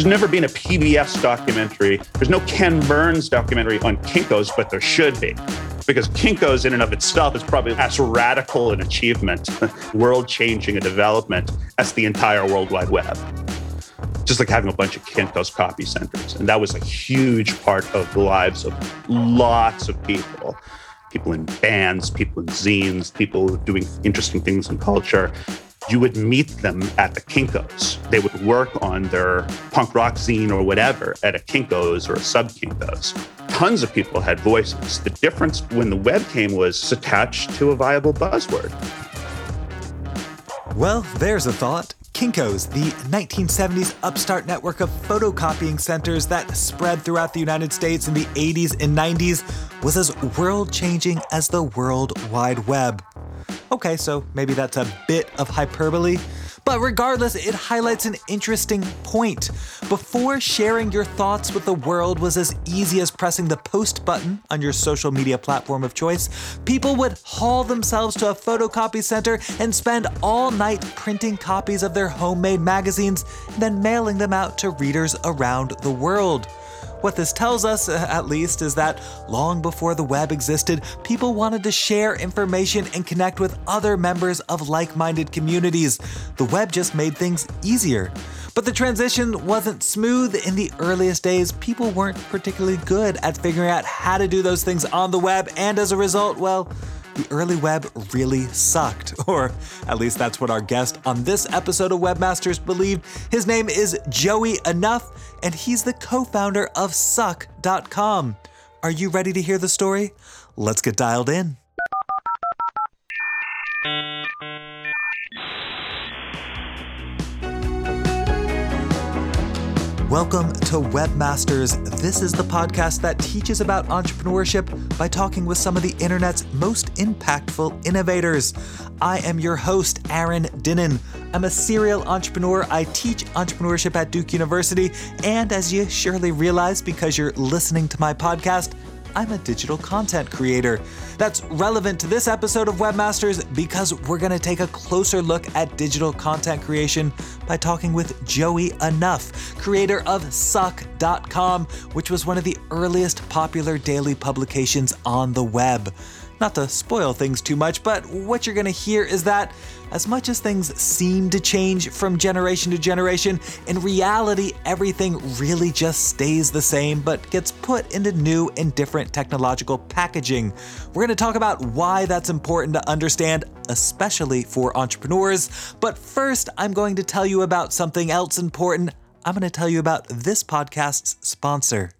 There's never been a PBS documentary. There's no Ken Burns documentary on Kinko's, but there should be. Because Kinko's in and of itself is probably as radical an achievement, world-changing a development, as the entire World Wide Web. Just like having a bunch of Kinko's copy centers. And that was a huge part of the lives of lots of people. People in bands, people in zines, people doing interesting things in culture. You would meet them at the Kinko's. They would work on their punk rock zine or whatever at a Kinko's or a sub-Kinko's. Tons of people had voices. The difference when the web came was it's attached to a viable buzzword. Well, there's a thought. Kinko's, the 1970s upstart network of photocopying centers that spread throughout the United States in the 80s and 90s, was as world-changing as the World Wide Web. Okay, so maybe that's a bit of hyperbole, but regardless, it highlights an interesting point. Before, sharing your thoughts with the world was as easy as pressing the post button on your social media platform of choice. People would haul themselves to a photocopy center and spend all night printing copies of their homemade magazines, and then mailing them out to readers around the world. What this tells us, at least, is that long before the web existed, people wanted to share information and connect with other members of like-minded communities. The web just made things easier. But the transition wasn't smooth. In the earliest days, people weren't particularly good at figuring out how to do those things on the web, and as a result, well, the early web really sucked, or at least that's what our guest on this episode of Webmasters believed. His name is Joey Anuff, and he's the co-founder of Suck.com. Are you ready to hear the story? Let's get dialed in. Welcome to Webmasters. This is the podcast that teaches about entrepreneurship by talking with some of the internet's most impactful innovators. I am your host, Aaron Dinin. I'm a serial entrepreneur. I teach entrepreneurship at Duke University. And as you surely realize because you're listening to my podcast, I'm a digital content creator. That's relevant to this episode of Webmasters because we're going to take a closer look at digital content creation by talking with Joey Anuff, creator of Suck.com, which was one of the earliest popular daily publications on the web. Not to spoil things too much, but what you're going to hear is that as much as things seem to change from generation to generation, in reality, everything really just stays the same, but gets put into new and different technological packaging. We're going to talk about why that's important to understand, especially for entrepreneurs. But first, I'm going to tell you about something else important. I'm going to tell you about this podcast's sponsor.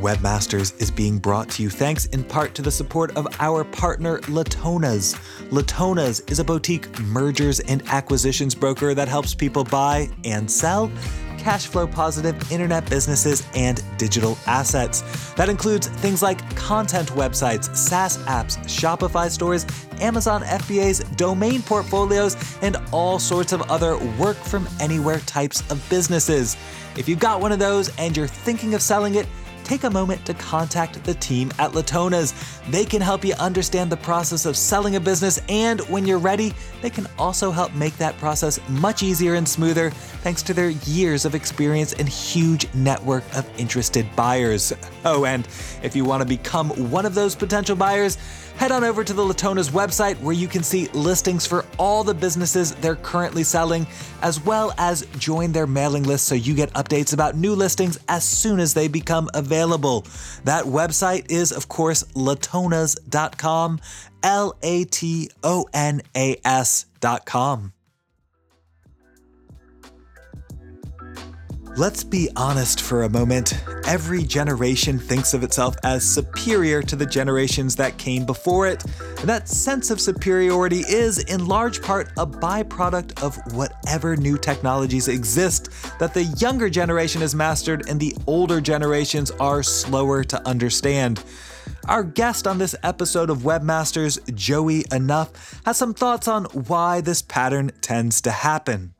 Webmasters is being brought to you thanks in part to the support of our partner Latonas. Latonas is a boutique mergers and acquisitions broker that helps people buy and sell cash flow positive internet businesses and digital assets. That includes things like content websites, SaaS apps, Shopify stores, Amazon FBAs, domain portfolios, and all sorts of other work from anywhere types of businesses. If you've got one of those and you're thinking of selling it, take a moment to contact the team at Latonas. They can help you understand the process of selling a business, and when you're ready, they can also help make that process much easier and smoother thanks to their years of experience and huge network of interested buyers. Oh, and if you want to become one of those potential buyers, head on over to the Latonas website where you can see listings for all the businesses they're currently selling, as well as join their mailing list so you get updates about new listings as soon as they become available. That website is, of course, latonas.com, Latonas.com. Let's be honest for a moment. Every generation thinks of itself as superior to the generations that came before it. And that sense of superiority is, in large part, a byproduct of whatever new technologies exist that the younger generation has mastered and the older generations are slower to understand. Our guest on this episode of Webmasters, Joey Anuff, has some thoughts on why this pattern tends to happen.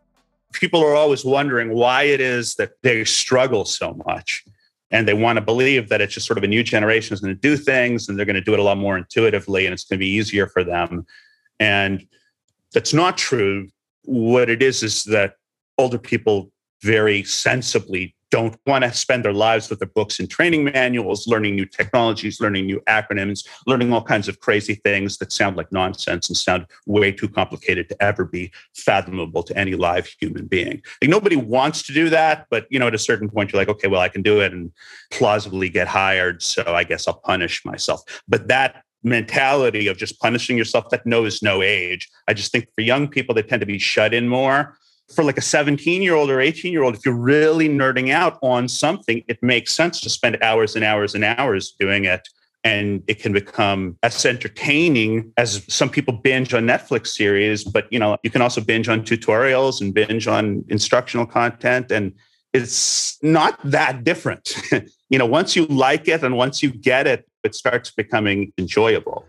People are always wondering why it is that they struggle so much, and they want to believe that it's just sort of a new generation is going to do things and they're going to do it a lot more intuitively and it's going to be easier for them. And that's not true what it is that older people very sensibly don't want to spend their lives with the books and training manuals, learning new technologies, learning new acronyms, learning all kinds of crazy things that sound like nonsense and sound way too complicated to ever be fathomable to any live human being. Like, nobody wants to do that, but you know, at a certain point, you're like, okay, well, I can do it and plausibly get hired, so I guess I'll punish myself. But that mentality of just punishing yourself, that knows no age. I just think for young people, they tend to be shut in more. For like a 17-year-old or 18-year-old, if you're really nerding out on something, it makes sense to spend hours and hours and hours doing it. And it can become as entertaining as some people binge on Netflix series, but you know, you can also binge on tutorials and binge on instructional content. And it's not that different. You know, once you like it and once you get it, it starts becoming enjoyable.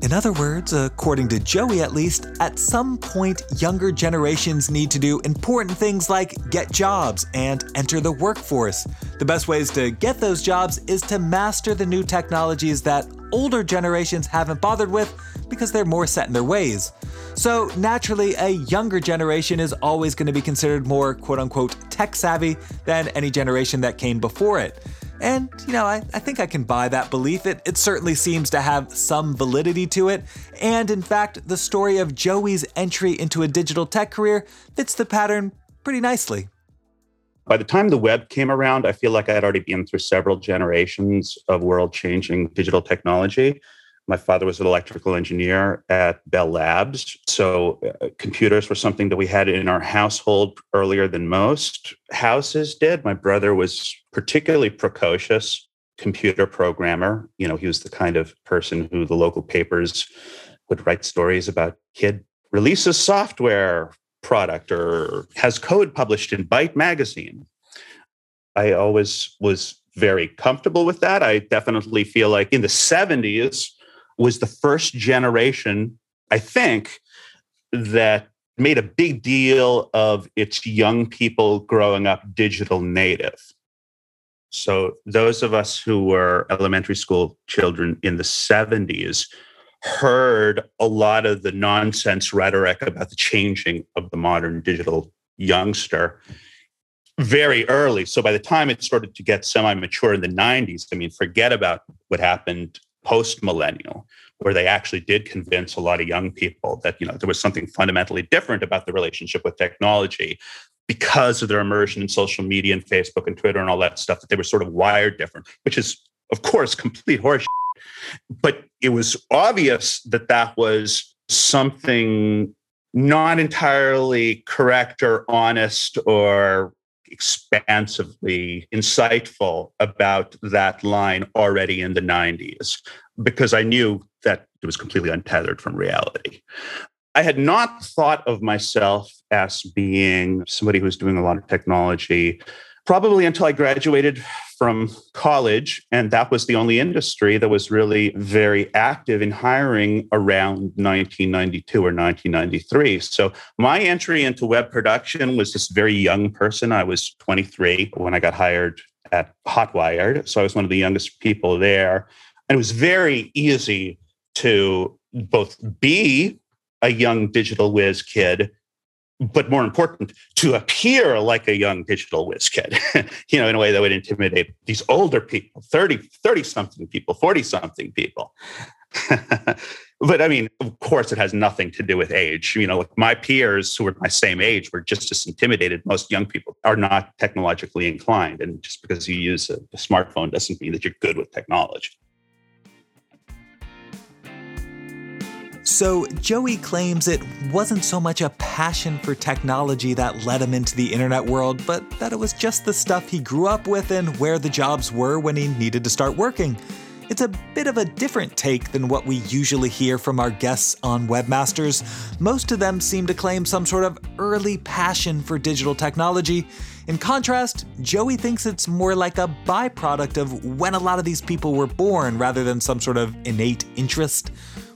In other words, according to Joey at least, at some point, younger generations need to do important things like get jobs and enter the workforce. The best ways to get those jobs is to master the new technologies that older generations haven't bothered with because they're more set in their ways. So naturally, a younger generation is always going to be considered more quote-unquote tech-savvy than any generation that came before it. And, you know, I think I can buy that belief. It certainly seems to have some validity to it. And in fact, the story of Joey's entry into a digital tech career fits the pattern pretty nicely. By the time the web came around, I feel like I had already been through several generations of world-changing digital technology. My father was an electrical engineer at Bell Labs, so computers were something that we had in our household earlier than most houses did. My brother was particularly precocious computer programmer. You know, he was the kind of person who the local papers would write stories about. Kid releases software product or has code published in Byte magazine. I always was very comfortable with that. I definitely feel like in the 70s, was the first generation, I think, that made a big deal of its young people growing up digital native. So those of us who were elementary school children in the 70s heard a lot of the nonsense rhetoric about the changing of the modern digital youngster very early. So by the time it started to get semi-mature in the 90s, I mean, forget about what happened post-millennial, where they actually did convince a lot of young people that, you know, there was something fundamentally different about the relationship with technology because of their immersion in social media and Facebook and Twitter and all that stuff, that they were sort of wired different, which is, of course, complete horseshit. But it was obvious that that was something not entirely correct or honest or expansively insightful about that line already in the 90s, because I knew that it was completely untethered from reality. I had not thought of myself as being somebody who was doing a lot of technology, probably until I graduated from college, and that was the only industry that was really very active in hiring around 1992 or 1993. So my entry into web production was this very young person. I was 23 when I got hired at HotWired. So I was one of the youngest people there. And it was very easy to both be a young digital whiz kid, but more important, to appear like a young digital whiz kid, you know, in a way that would intimidate these older people, 30-something people, 40-something people. But I mean, of course, it has nothing to do with age. You know, my peers who were my same age were just as intimidated. Most young people are not technologically inclined. And just because you use a smartphone doesn't mean that you're good with technology. So Joey claims it wasn't so much a passion for technology that led him into the internet world, but that it was just the stuff he grew up with and where the jobs were when he needed to start working. It's a bit of a different take than what we usually hear from our guests on Webmasters. Most of them seem to claim some sort of early passion for digital technology. In contrast, Joey thinks it's more like a byproduct of when a lot of these people were born rather than some sort of innate interest.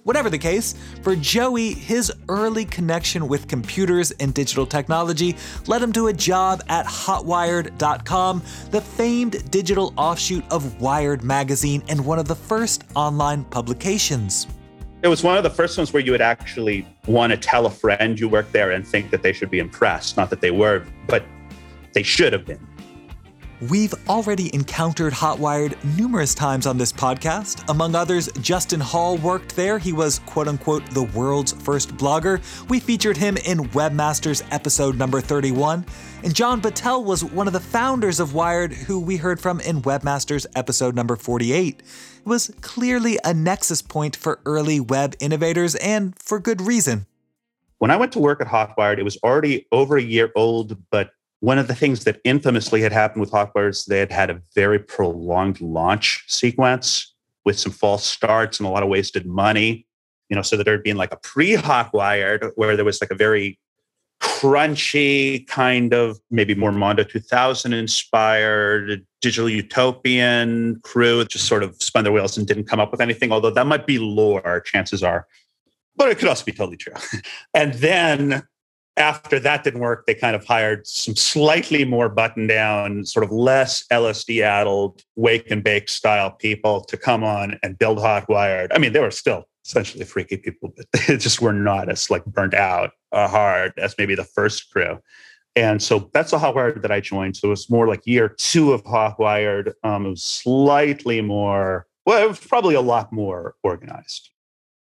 Whatever the case, for Joey, his early connection with computers and digital technology led him to a job at HotWired.com, the famed digital offshoot of Wired magazine and one of the first online publications. It was one of the first ones where you would actually want to tell a friend you worked there and think that they should be impressed. Not that they were, but they should have been. We've already encountered HotWired numerous times on this podcast. Among others, Justin Hall worked there. He was, quote unquote, the world's first blogger. We featured him in Webmasters episode number 31. And John Battelle was one of the founders of Wired, who we heard from in Webmasters episode number 48. It was clearly a nexus point for early web innovators, and for good reason. When I went to work at HotWired, it was already over a year old, but one of the things that infamously had happened with HotWired is they had a very prolonged launch sequence with some false starts and a lot of wasted money, so that there'd been like a pre-HotWired where there was like a very crunchy kind of maybe more Mondo 2000 inspired digital utopian crew that just sort of spun their wheels and didn't come up with anything, although that might be lore, chances are, but it could also be totally true. And then after that didn't work, they kind of hired some slightly more button-down, sort of less LSD-addled, wake-and-bake style people to come on and build HotWired. I mean, they were still essentially freaky people, but they just were not as like burnt out or hard as maybe the first crew. And so that's the HotWired that I joined. So it was more like year two of HotWired. It was slightly more, well, it was probably a lot more organized.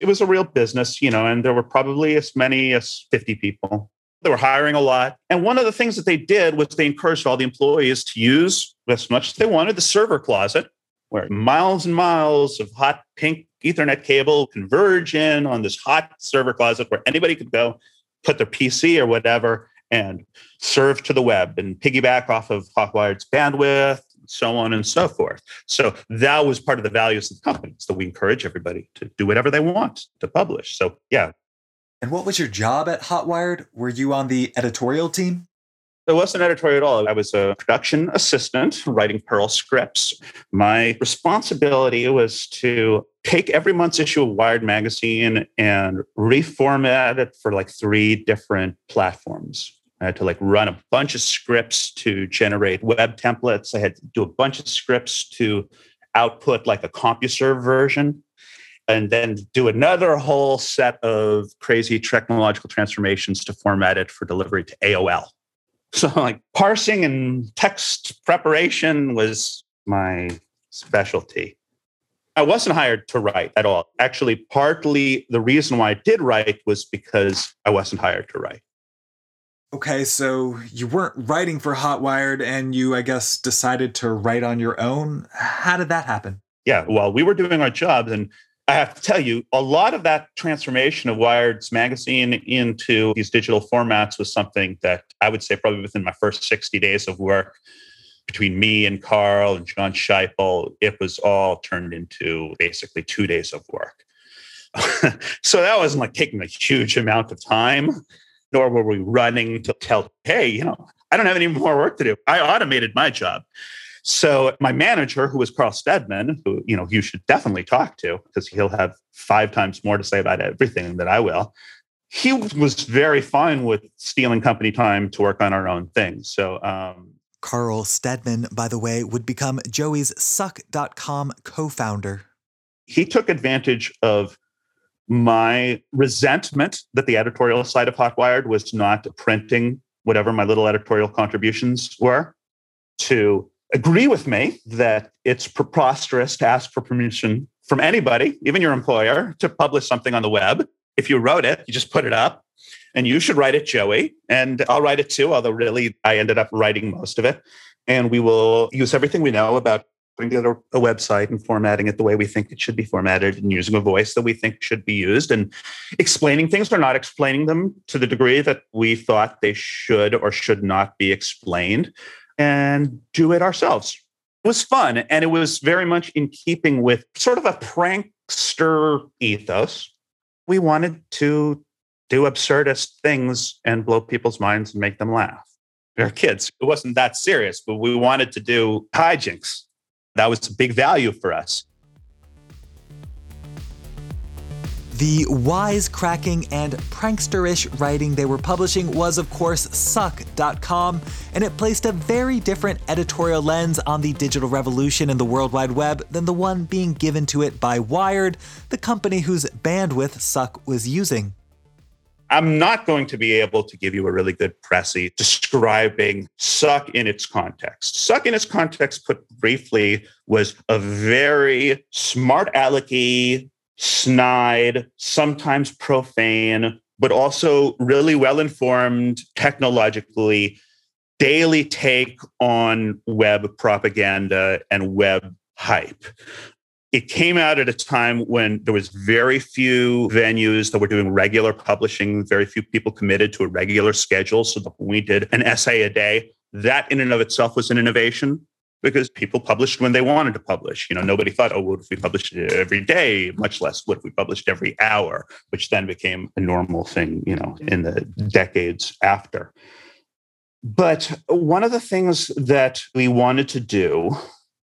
It was a real business, and there were probably as many as 50 people. They were hiring a lot. And one of the things that they did was they encouraged all the employees to use as much as they wanted the server closet, where miles and miles of hot pink Ethernet cable converge in on this hot server closet where anybody could go put their PC or whatever and serve to the web and piggyback off of HotWired's bandwidth, so on and so forth. So that was part of the values of the company, so we encourage everybody to do whatever they want to publish. So, yeah. And what was your job at HotWired? Were you on the editorial team? It wasn't editorial at all. I was a production assistant writing Perl scripts. My responsibility was to take every month's issue of Wired magazine and reformat it for like 3 different platforms. I had to run a bunch of scripts to generate web templates. I had to do a bunch of scripts to output a CompuServe version, and then do another whole set of crazy technological transformations to format it for delivery to AOL. So parsing and text preparation was my specialty. I wasn't hired to write at all. Actually, partly the reason why I did write was because I wasn't hired to write. Okay, so you weren't writing for HotWired and you, I guess, decided to write on your own. How did that happen? Yeah, well, we were doing our jobs, and I have to tell you, a lot of that transformation of Wired's magazine into these digital formats was something that I would say probably within my first 60 days of work, between me and Carl and John Scheipel, it was all turned into basically 2 days of work. So that wasn't taking a huge amount of time. Nor were we running to tell, hey, I don't have any more work to do. I automated my job. So my manager, who was Carl Steadman, who, you should definitely talk to because he'll have 5 times more to say about everything that I will. He was very fine with stealing company time to work on our own things. So, Carl Steadman, by the way, would become Joey's Suck.com co-founder. He took advantage of my resentment that the editorial side of HotWired was not printing whatever my little editorial contributions were to agree with me that it's preposterous to ask for permission from anybody, even your employer, to publish something on the web. If you wrote it, you just put it up and you should write it, Joey, and I'll write it too, although really I ended up writing most of it. And we will use everything we know about putting together a website and formatting it the way we think it should be formatted and using a voice that we think should be used and explaining things or not explaining them to the degree that we thought they should or should not be explained, and do it ourselves. It was fun, and it was very much in keeping with sort of a prankster ethos. We wanted to do absurdist things and blow people's minds and make them laugh. We were kids. It wasn't that serious, but we wanted to do hijinks. That was a big value for us. The wise-cracking and prankster-ish writing they were publishing was, of course, Suck.com, and it placed a very different editorial lens on the digital revolution in the World Wide Web than the one being given to it by Wired, the company whose bandwidth Suck was using. I'm not going to be able to give you a really good précis describing Suck in its context. Suck in its context, put briefly, was a very smart-alecky, snide, sometimes profane, but also really well-informed technologically, daily take on web propaganda and web hype. It came out at a time when there was very few venues that were doing regular publishing, very few people committed to a regular schedule. So when we did an essay a day, that in and of itself was an innovation because people published when they wanted to publish. You know, nobody thought, oh, what if we published it every day, much less what if we published every hour, which then became a normal thing, you know, in the decades after. But one of the things that we wanted to do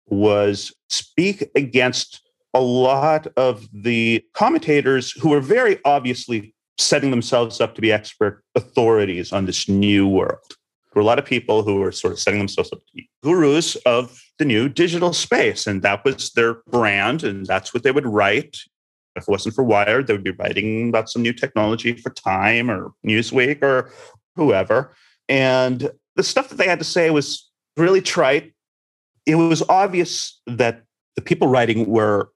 was speak against a lot of the commentators who were very obviously setting themselves up to be expert authorities on this new world. There were a lot of people who were sort of setting themselves up to be gurus of the new digital space, and that was their brand, and that's what they would write. If it wasn't for Wired, they would be writing about some new technology for Time or Newsweek or whoever. And the stuff that they had to say was really trite. It was obvious that the people writing were,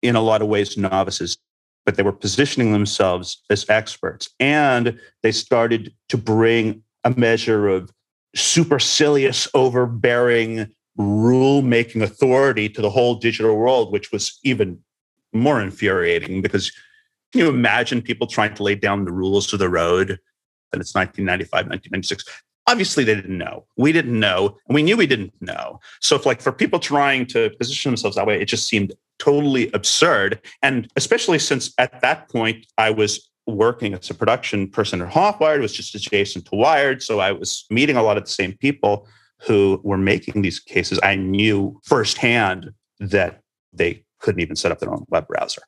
in a lot of ways, novices, but they were positioning themselves as experts. And they started to bring a measure of supercilious, overbearing, rule-making authority to the whole digital world, which was even more infuriating because can you imagine people trying to lay down the rules of the road? And it's 1995, 1996. Obviously, they didn't know. We didn't know. And we knew we didn't know. So if for people trying to position themselves that way, it just seemed totally absurd. And especially since at that point, I was working as a production person at HotWired, was just adjacent to Wired. So I was meeting a lot of the same people who were making these cases. I knew firsthand that they couldn't even set up their own web browser.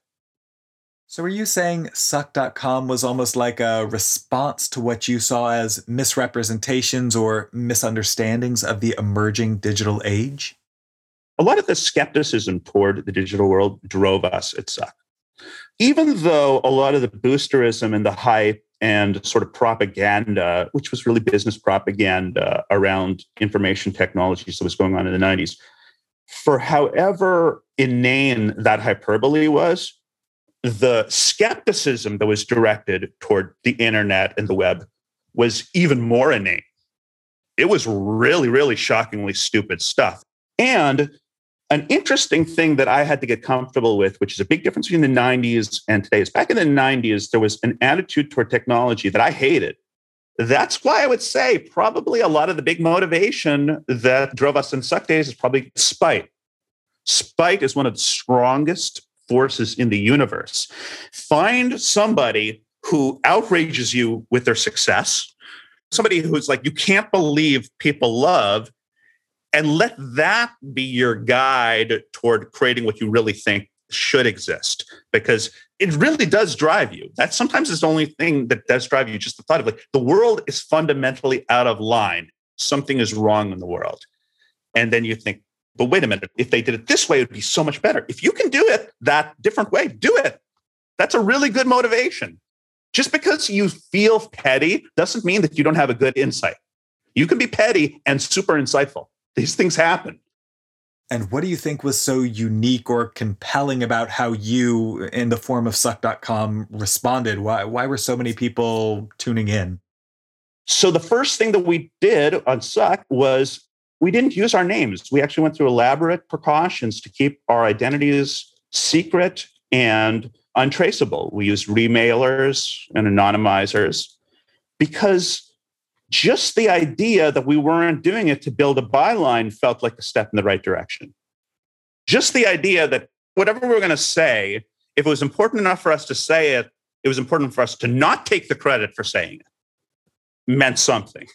So were you saying Suck.com was almost like a response to what you saw as misrepresentations or misunderstandings of the emerging digital age? A lot of the skepticism toward the digital world drove us at Suck. Even though a lot of the boosterism and the hype and sort of propaganda, which was really business propaganda around information technologies that was going on in the 90s, for however inane that hyperbole was, the skepticism that was directed toward the internet and the web was even more inane. It was really, really shockingly stupid stuff. And an interesting thing that I had to get comfortable with, which is a big difference between the 90s and today, is back in the 90s, there was an attitude toward technology that I hated. That's why I would say probably a lot of the big motivation that drove us in Suck days is probably spite. Spite is one of the strongest forces in the universe. Find somebody who outrages you with their success, somebody who's like, you can't believe people love, and let that be your guide toward creating what you really think should exist, because it really does drive you. That sometimes is the only thing that does drive you, just the thought of like, the world is fundamentally out of line. Something is wrong in the world. And then you think, but wait a minute, if they did it this way, it would be so much better. If you can do it that different way, do it. That's a really good motivation. Just because you feel petty doesn't mean that you don't have a good insight. You can be petty and super insightful. These things happen. And what do you think was so unique or compelling about how you, in the form of Suck.com, responded? Why were so many people tuning in? So the first thing that we did on Suck was we didn't use our names. We actually went through elaborate precautions to keep our identities secret and untraceable. We used remailers and anonymizers because just the idea that we weren't doing it to build a byline felt like a step in the right direction. Just the idea that whatever we were going to say, if it was important enough for us to say it, it was important for us to not take the credit for saying it, meant something.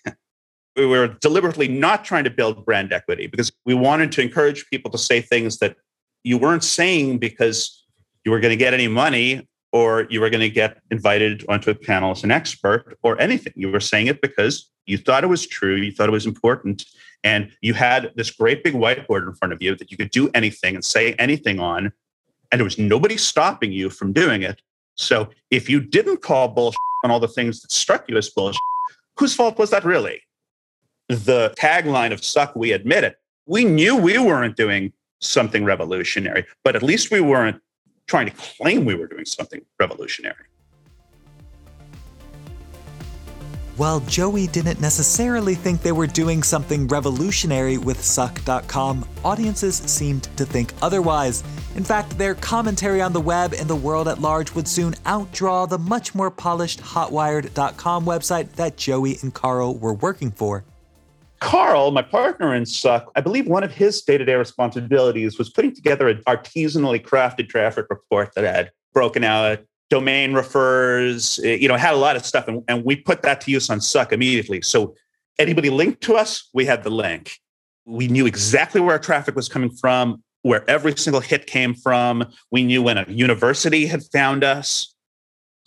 We were deliberately not trying to build brand equity because we wanted to encourage people to say things that you weren't saying because you were going to get any money or you were going to get invited onto a panel as an expert or anything. You were saying it because you thought it was true, you thought it was important, and you had this great big whiteboard in front of you that you could do anything and say anything on, and there was nobody stopping you from doing it. So if you didn't call bullshit on all the things that struck you as bullshit, whose fault was that really? The tagline of Suck, we admit it. We knew we weren't doing something revolutionary, but at least we weren't trying to claim we were doing something revolutionary. While Joey didn't necessarily think they were doing something revolutionary with Suck.com, audiences seemed to think otherwise. In fact, their commentary on the web and the world at large would soon outdraw the much more polished HotWired.com website that Joey and Carl were working for. Carl, my partner in Suck, I believe one of his day-to-day responsibilities was putting together an artisanally crafted traffic report that had broken out domain refers, had a lot of stuff. And we put that to use on Suck immediately. So anybody linked to us, we had the link. We knew exactly where our traffic was coming from, where every single hit came from. We knew when a university had found us.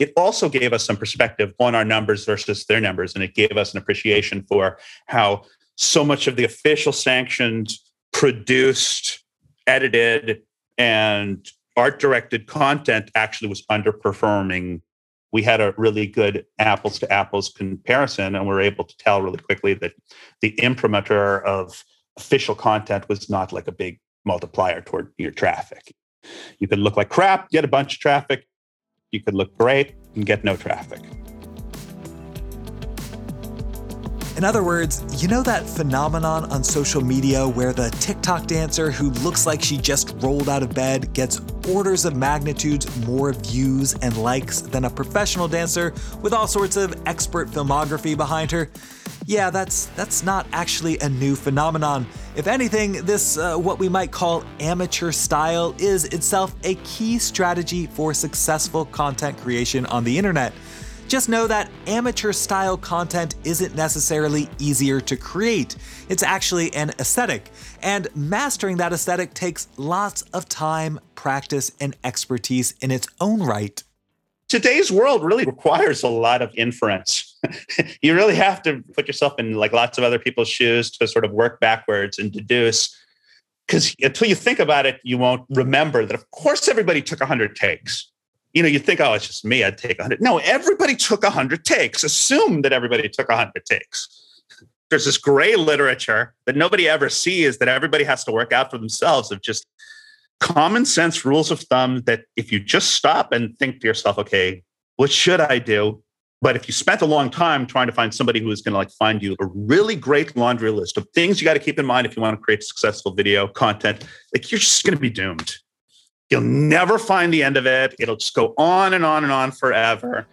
It also gave us some perspective on our numbers versus their numbers. And it gave us an appreciation for how so much of the official sanctioned, produced, edited, and art-directed content actually was underperforming. We had a really good apples-to-apples comparison, and we were able to tell really quickly that the imprimatur of official content was not like a big multiplier toward your traffic. You could look like crap, get a bunch of traffic. You could look great and get no traffic. In other words, that phenomenon on social media where the TikTok dancer who looks like she just rolled out of bed gets orders of magnitudes more views and likes than a professional dancer with all sorts of expert filmography behind her? Yeah, that's not actually a new phenomenon. If anything, this what we might call amateur style is itself a key strategy for successful content creation on the internet. Just know that amateur-style content isn't necessarily easier to create. It's actually an aesthetic, and mastering that aesthetic takes lots of time, practice, and expertise in its own right. Today's world really requires a lot of inference. You really have to put yourself in like lots of other people's shoes to sort of work backwards and deduce, because until you think about it, you won't remember that, of course, everybody took 100 takes. You think, oh, it's just me, I'd take 100. No, everybody took 100 takes. Assume that everybody took 100 takes. There's this gray literature that nobody ever sees that everybody has to work out for themselves of just common sense rules of thumb that if you just stop and think to yourself, okay, what should I do? But if you spent a long time trying to find somebody who is going to like find you a really great laundry list of things you got to keep in mind if you want to create successful video content, like you're just going to be doomed. You'll never find the end of it. It'll just go on and on and on forever.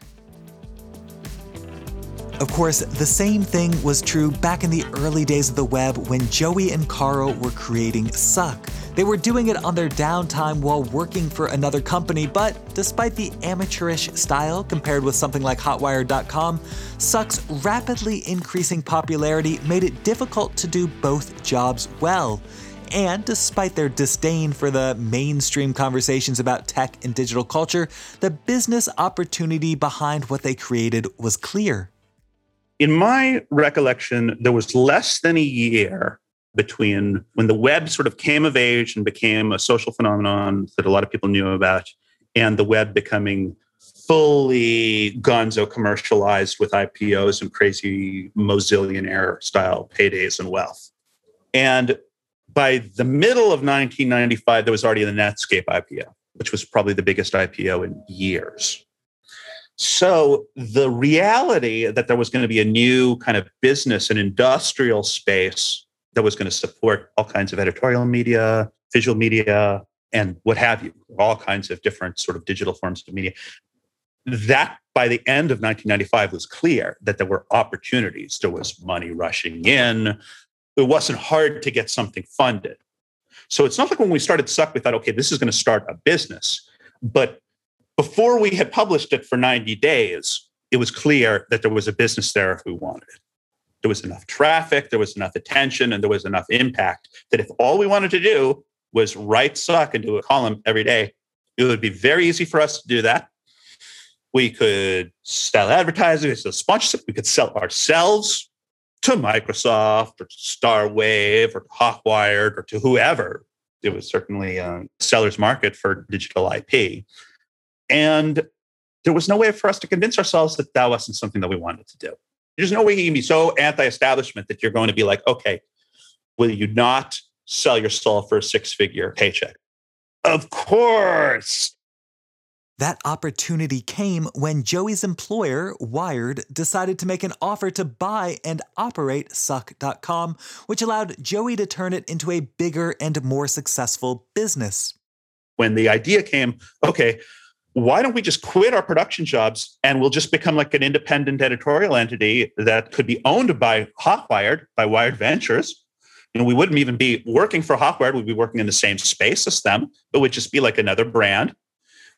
Of course, the same thing was true back in the early days of the web when Joey and Carl were creating Suck. They were doing it on their downtime while working for another company, but despite the amateurish style compared with something like hotwire.com, Suck's rapidly increasing popularity made it difficult to do both jobs well. And despite their disdain for the mainstream conversations about tech and digital culture, the business opportunity behind what they created was clear. In my recollection, there was less than a year between when the web sort of came of age and became a social phenomenon that a lot of people knew about, and the web becoming fully gonzo commercialized with IPOs and crazy Mozillionaire style paydays and wealth. And by the middle of 1995, there was already the Netscape IPO, which was probably the biggest IPO in years. So the reality that there was going to be a new kind of business and industrial space that was going to support all kinds of editorial media, visual media, and what have you, all kinds of different sort of digital forms of media, that by the end of 1995 was clear that there were opportunities. There was money rushing in. It wasn't hard to get something funded. So it's not like when we started Suck, we thought, okay, this is going to start a business. But before we had published it for 90 days, it was clear that there was a business there if we wanted it. There was enough traffic, there was enough attention, and there was enough impact that if all we wanted to do was write Suck and do a column every day, it would be very easy for us to do that. We could sell advertising, we could sell sponsorship, we could sell ourselves to Microsoft or to Starwave or to HotWired or to whoever. It was certainly a seller's market for digital IP. And there was no way for us to convince ourselves that that wasn't something that we wanted to do. There's no way you can be so anti-establishment that you're going to be like, okay, will you not sell yourself for a six-figure paycheck? Of course. That opportunity came when Joey's employer, Wired, decided to make an offer to buy and operate Suck.com, which allowed Joey to turn it into a bigger and more successful business. When the idea came, okay, why don't we just quit our production jobs and we'll just become like an independent editorial entity that could be owned by HotWired, by Wired Ventures. You know, we wouldn't even be working for HotWired. We'd be working in the same space as them, but we'd just be like another brand.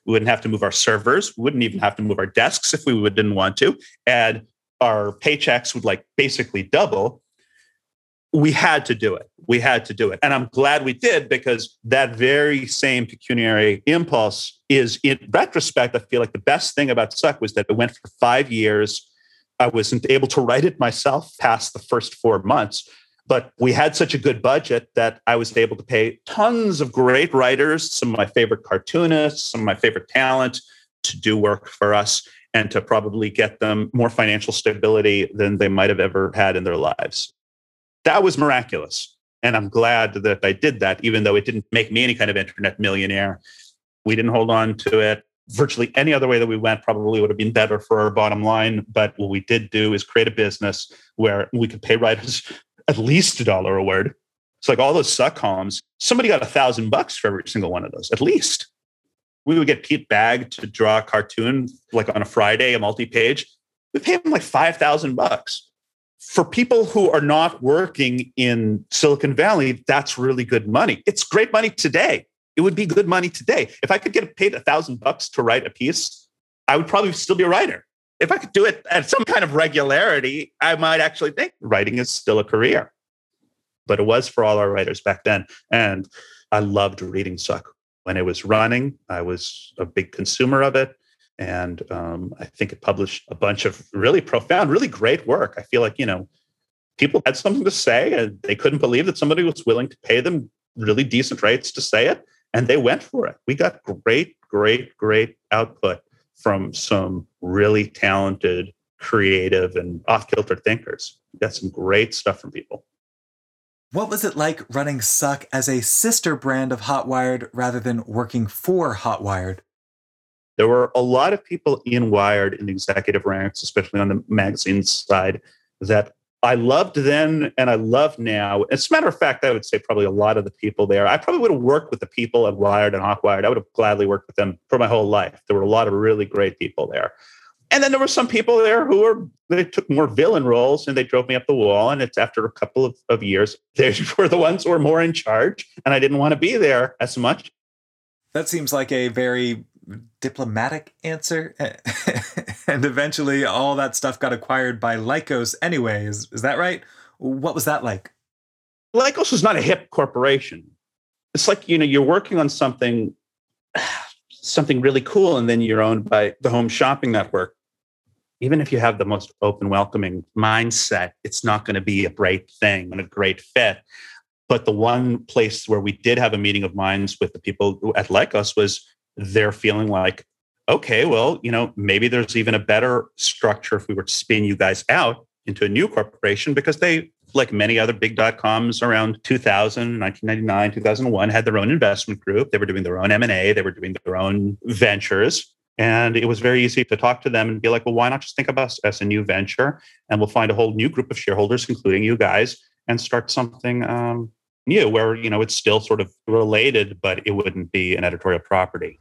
We wouldn't have to move our servers. We wouldn't even have to move our desks if we didn't want to. And our paychecks would like basically double. We had to do it. We had to do it. And I'm glad we did, because that very same pecuniary impulse is, in retrospect, I feel like the best thing about Suck was that it went for 5 years. I wasn't able to write it myself past the first 4 months, but we had such a good budget that I was able to pay tons of great writers, some of my favorite cartoonists, some of my favorite talent to do work for us and to probably get them more financial stability than they might have ever had in their lives. That was miraculous. And I'm glad that I did that, even though it didn't make me any kind of internet millionaire. We didn't hold on to it. Virtually any other way that we went probably would have been better for our bottom line. But what we did do is create a business where we could pay writers at least $1 a word. It's like all those Suck columns. Somebody got $1,000 for every single one of those, at least. We would get Pete Bag to draw a cartoon like on a Friday, a multi-page. We paid him like $5,000. For people who are not working in Silicon Valley, that's really good money. It's great money today. It would be good money today. If I could get paid $1,000 to write a piece, I would probably still be a writer. If I could do it at some kind of regularity, I might actually think writing is still a career. But it was for all our writers back then. And I loved reading Suck. When it was running, I was a big consumer of it. And I think it published a bunch of really profound, really great work. I feel like, you know, people had something to say and they couldn't believe that somebody was willing to pay them really decent rates to say it. And they went for it. We got great output from some really talented, creative, and off-kilter thinkers. We got some great stuff from people. What was it like running Suck as a sister brand of HotWired rather than working for HotWired? There were a lot of people in Wired in the executive ranks, especially on the magazine side, that I loved then and I love now. As a matter of fact, I would say probably a lot of the people there. I probably would have worked with the people at Wired and HotWired. I would have gladly worked with them for my whole life. There were a lot of really great people there. And then there were some people there who they took more villain roles and they drove me up the wall. And it's after a couple of years, they were the ones who were more in charge. And I didn't want to be there as much. That seems like a very diplomatic answer. And eventually all that stuff got acquired by Lycos anyway. Is that right? What was that like? Lycos was not a hip corporation. It's like, you know, you're working on something really cool and then you're owned by the Home Shopping Network. Even if you have the most open, welcoming mindset, it's not going to be a great thing and a great fit. But the one place where we did have a meeting of minds with the people at Lycos was they're feeling like, okay, well, you know, maybe there's even a better structure if we were to spin you guys out into a new corporation, because they, like many other big dot-coms around 2000, 1999, 2001, had their own investment group. They were doing their own M&A. They were doing their own ventures. And it was very easy to talk to them and be like, well, why not just think of us as a new venture? And we'll find a whole new group of shareholders, including you guys, and start something new where, you know, it's still sort of related, but it wouldn't be an editorial property.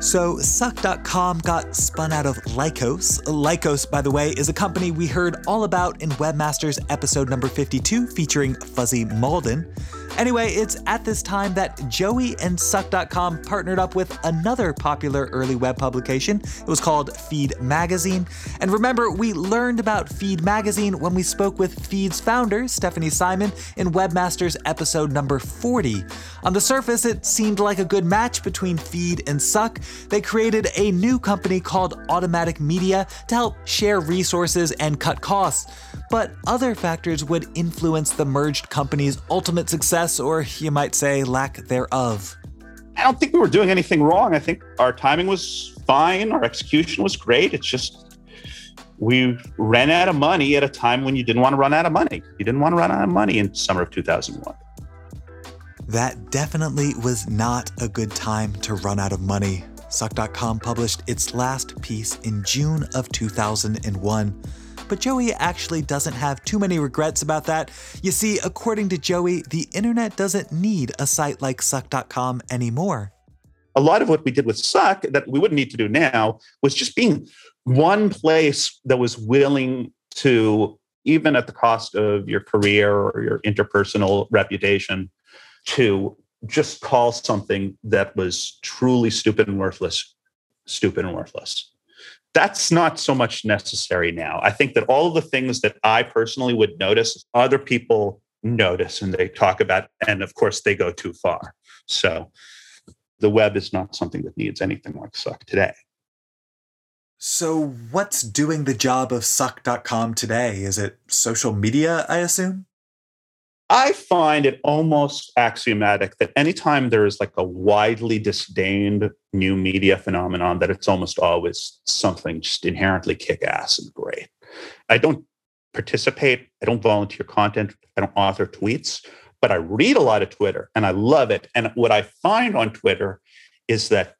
So Suck.com got spun out of Lycos. Lycos, by the way, is a company we heard all about in Webmasters episode number 52 featuring Fuzzy Malden. Anyway, it's at this time that Joey and Suck.com partnered up with another popular early web publication. It was called Feed Magazine. And remember, we learned about Feed Magazine when we spoke with Feed's founder, Stephanie Simon, in Webmasters episode number 40. On the surface, it seemed like a good match between Feed and Suck. They created a new company called Automatic Media to help share resources and cut costs. But other factors would influence the merged company's ultimate success, or you might say lack thereof. I don't think we were doing anything wrong. I think our timing was fine. Our execution was great. It's just we ran out of money at a time when you didn't want to run out of money. You didn't want to run out of money in summer of 2001. That definitely was not a good time to run out of money. Suck.com published its last piece in June of 2001. But Joey actually doesn't have too many regrets about that. You see, according to Joey, the internet doesn't need a site like Suck.com anymore. A lot of what we did with Suck that we wouldn't need to do now was just being one place that was willing to, even at the cost of your career or your interpersonal reputation, to just call something that was truly stupid and worthless, stupid and worthless. That's not so much necessary now. I think that all of the things that I personally would notice, other people notice and they talk about, and of course they go too far. So the web is not something that needs anything like Suck today. So what's doing the job of Suck.com today? Is it social media, I assume? I find it almost axiomatic that anytime there is like a widely disdained new media phenomenon, that it's almost always something just inherently kick-ass and great. I don't participate. I don't volunteer content. I don't author tweets, but I read a lot of Twitter and I love it. And what I find on Twitter is that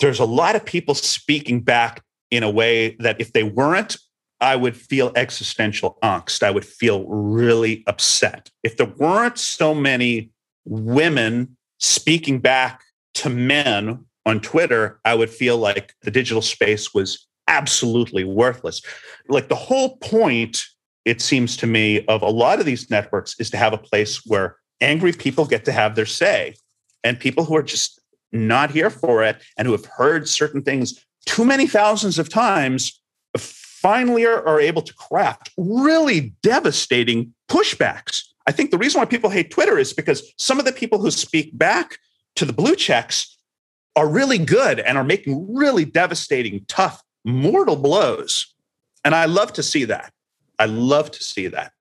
there's a lot of people speaking back in a way that if they weren't, I would feel existential angst. I would feel really upset. If there weren't so many women speaking back to men on Twitter, I would feel like the digital space was absolutely worthless. Like the whole point, it seems to me, of a lot of these networks is to have a place where angry people get to have their say, and people who are just not here for it and who have heard certain things too many thousands of times finally are able to craft really devastating pushbacks. I think the reason why people hate Twitter is because some of the people who speak back to the blue checks are really good and are making really devastating, tough, mortal blows. And I love to see that. I love to see that.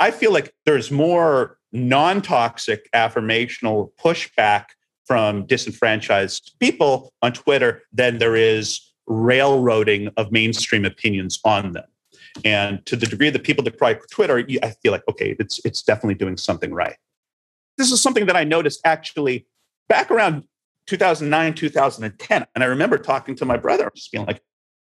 I feel like there's more non-toxic affirmational pushback from disenfranchised people on Twitter than there is railroading of mainstream opinions on them. And to the degree that people decry Twitter, I feel like, okay, it's definitely doing something right. This is something that I noticed actually back around 2009, 2010. And I remember talking to my brother, just being like,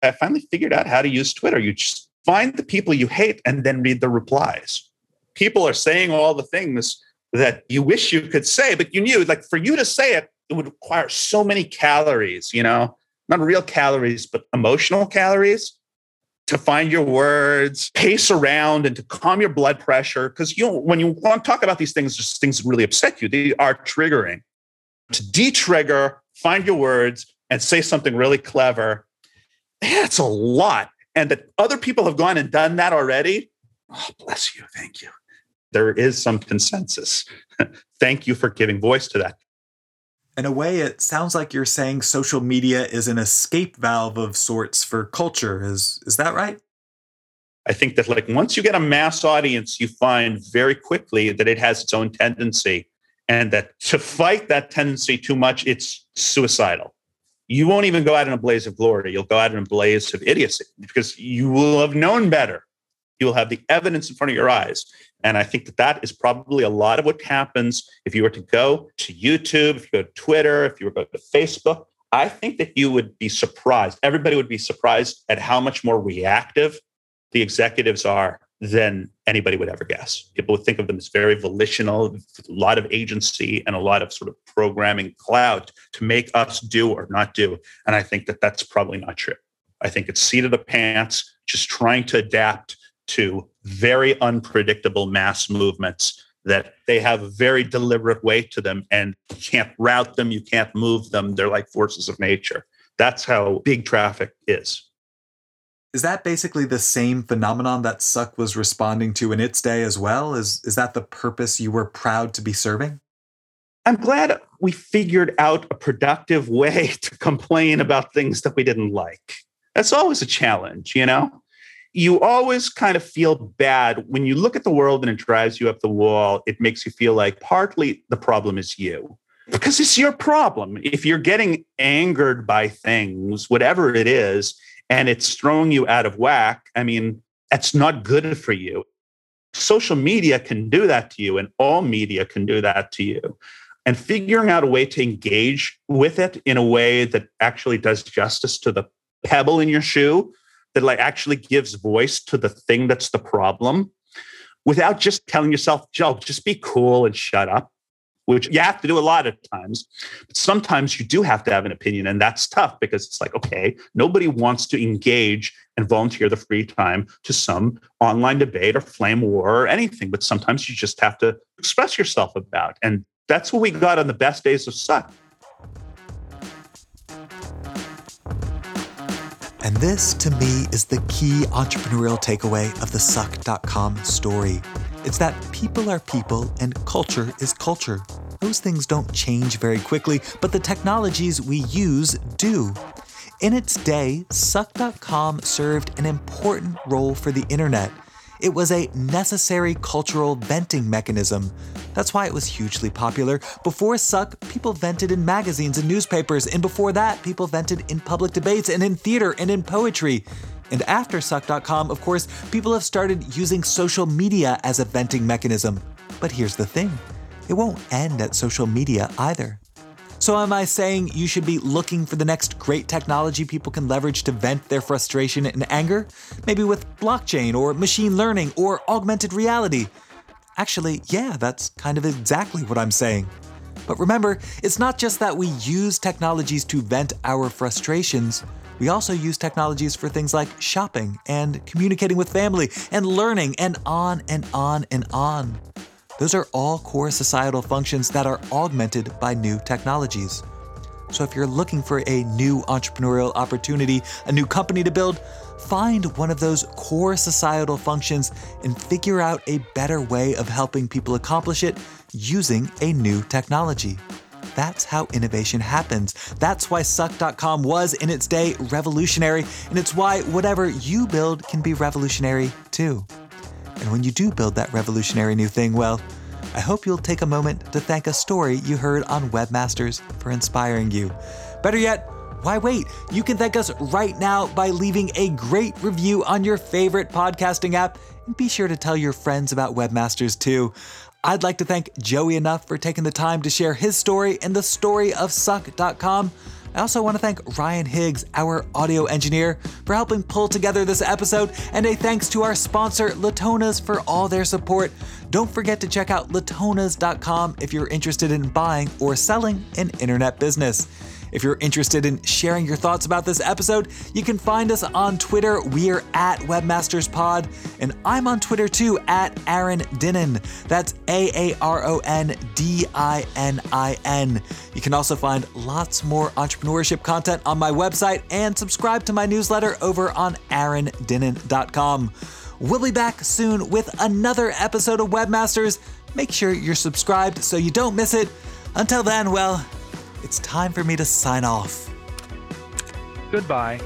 I finally figured out how to use Twitter. You just find the people you hate and then read the replies. People are saying all the things that you wish you could say, but you knew, like, for you to say it, it would require so many calories, you know? Not real calories, but emotional calories, to find your words, pace around, and to calm your blood pressure. Because you know, when you want to talk about these things, just things that really upset you, they are triggering. To de-trigger, find your words, and say something really clever, that's a lot. And that other people have gone and done that already, oh, bless you, thank you. There is some consensus. Thank you for giving voice to that. In a way, it sounds like you're saying social media is an escape valve of sorts for culture. Is that right? I think that like once you get a mass audience, you find very quickly that it has its own tendency, and that to fight that tendency too much, it's suicidal. You won't even go out in a blaze of glory. You'll go out in a blaze of idiocy because you will have known better. You will have the evidence in front of your eyes. And I think that that is probably a lot of what happens if you were to go to YouTube, if you go to Twitter, if you were to go to Facebook. I think that you would be surprised. Everybody would be surprised at how much more reactive the executives are than anybody would ever guess. People would think of them as very volitional, with a lot of agency and a lot of sort of programming clout to make us do or not do. And I think that that's probably not true. I think it's seat of the pants, just trying to adapt to very unpredictable mass movements that they have a very deliberate weight to them, and you can't route them, you can't move them. They're like forces of nature. That's how big traffic is. Is that basically the same phenomenon that Suck was responding to in its day as well? Is that the purpose you were proud to be serving? I'm glad we figured out a productive way to complain about things that we didn't like. That's always a challenge, you know? You always kind of feel bad when you look at the world and it drives you up the wall. It makes you feel like partly the problem is you, because it's your problem. If you're getting angered by things, whatever it is, and it's throwing you out of whack, I mean, that's not good for you. Social media can do that to you, and all media can do that to you. And figuring out a way to engage with it in a way that actually does justice to the pebble in your shoe, that like actually gives voice to the thing that's the problem, without just telling yourself, Joe, just be cool and shut up, which you have to do a lot of times. But sometimes you do have to have an opinion, and that's tough because it's like, okay, nobody wants to engage and volunteer the free time to some online debate or flame war or anything. But sometimes you just have to express yourself about, and that's what we got on the best days of Suck. And this, to me, is the key entrepreneurial takeaway of the Suck.com story. It's that people are people and culture is culture. Those things don't change very quickly, but the technologies we use do. In its day, Suck.com served an important role for the internet. It was a necessary cultural venting mechanism. That's why it was hugely popular. Before Suck, people vented in magazines and newspapers, and before that, people vented in public debates and in theater and in poetry. And after Suck.com, of course, people have started using social media as a venting mechanism. But here's the thing, it won't end at social media either. So am I saying you should be looking for the next great technology people can leverage to vent their frustration and anger? Maybe with blockchain or machine learning or augmented reality? Actually, yeah, that's kind of exactly what I'm saying. But remember, it's not just that we use technologies to vent our frustrations. We also use technologies for things like shopping and communicating with family and learning and on and on and on. Those are all core societal functions that are augmented by new technologies. So if you're looking for a new entrepreneurial opportunity, a new company to build, find one of those core societal functions and figure out a better way of helping people accomplish it using a new technology. That's how innovation happens. That's why Suck.com was, in its day, revolutionary, and it's why whatever you build can be revolutionary too. And when you do build that revolutionary new thing, well, I hope you'll take a moment to thank a story you heard on Webmasters for inspiring you. Better yet, why wait? You can thank us right now by leaving a great review on your favorite podcasting app, and be sure to tell your friends about Webmasters too. I'd like to thank Joey Anuff for taking the time to share his story and the story of Suck.com. I also want to thank Ryan Higgs, our audio engineer, for helping pull together this episode, and a thanks to our sponsor, Latonas, for all their support. Don't forget to check out Latonas.com if you're interested in buying or selling an internet business. If you're interested in sharing your thoughts about this episode, you can find us on Twitter. We're at WebmastersPod, and I'm on Twitter too, at Aaron Dinin. That's AARONDININ. You can also find lots more entrepreneurship content on my website and subscribe to my newsletter over on aarondinin.com. We'll be back soon with another episode of Webmasters. Make sure you're subscribed so you don't miss it. Until then, well, it's time for me to sign off. Goodbye.